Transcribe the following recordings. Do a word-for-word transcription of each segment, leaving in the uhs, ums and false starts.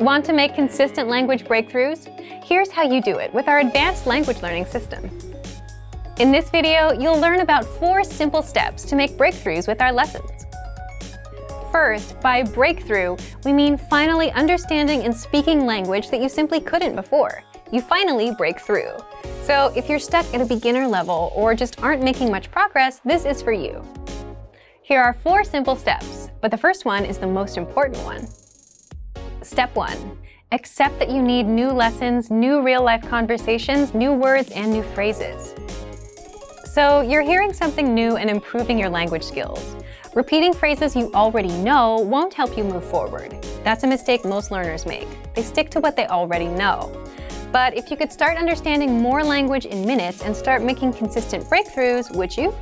Want to make consistent language breakthroughs? Here's how you do it with our advanced language learning system. In this video, you'll learn about four simple steps to make breakthroughs with our lessons. First, by breakthrough, we mean finally understanding and speaking language that you simply couldn't before. You finally break through. So if you're stuck at a beginner level or just aren't making much progress, this is for you. Here are four simple steps, but the first one is the most important one. Step one, accept that you need new lessons, new real-life conversations, new words, and new phrases. So you're hearing something new and improving your language skills. Repeating phrases you already know won't help you move forward. That's a mistake most learners make. They stick to what they already know. But if you could start understanding more language in minutes and start making consistent breakthroughs, would you?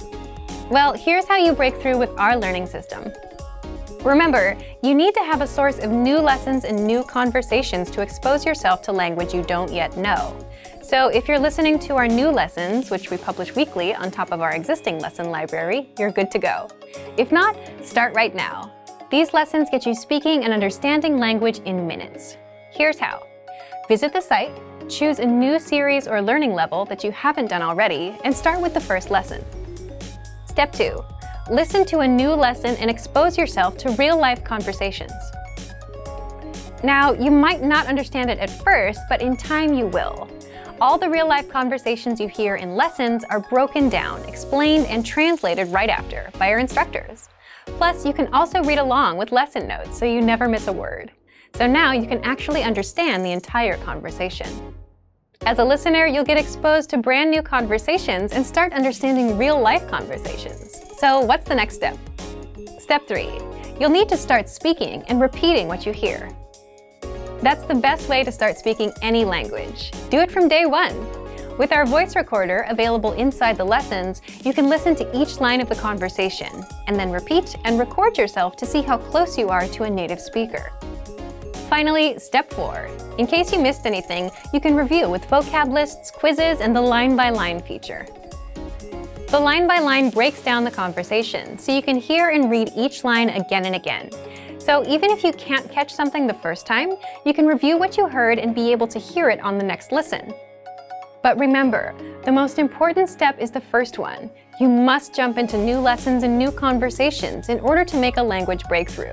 Well, here's how you break through with our learning system. Remember, you need to have a source of new lessons and new conversations to expose yourself to language you don't yet know. So if you're listening to our new lessons, which we publish weekly on top of our existing lesson library, you're good to go. If not, start right now. These lessons get you speaking and understanding language in minutes. Here's how. Visit the site, choose a new series or learning level that you haven't done already, and start with the first lesson. Step two, listen to a new lesson and expose yourself to real-life conversations. Now, you might not understand it at first, but in time you will. All the real-life conversations you hear in lessons are broken down, explained, and translated right after by our instructors. Plus, you can also read along with lesson notes so you never miss a word. So now you can actually understand the entire conversation. As a listener, you'll get exposed to brand new conversations and start understanding real-life conversations. So what's the next step? Step three, you'll need to start speaking and repeating what you hear. That's the best way to start speaking any language. Do it from day one. With our voice recorder available inside the lessons, you can listen to each line of the conversation and then repeat and record yourself to see how close you are to a native speaker. Finally, step four. In case you missed anything, you can review with vocab lists, quizzes, and the line-by-line feature. The line-by-line breaks down the conversation, so you can hear and read each line again and again. So even if you can't catch something the first time, you can review what you heard and be able to hear it on the next listen. But remember, the most important step is the first one. You must jump into new lessons and new conversations in order to make a language breakthrough.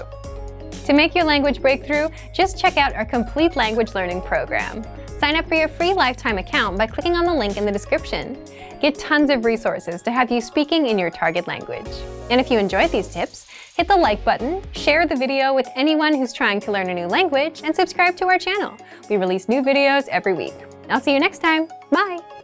To make your language breakthrough, just check out our complete language learning program. Sign up for your free lifetime account by clicking on the link in the description. Get tons of resources to have you speaking in your target language. And if you enjoyed these tips, hit the like button, share the video with anyone who's trying to learn a new language, and subscribe to our channel. We release new videos every week. I'll see you next time. Bye!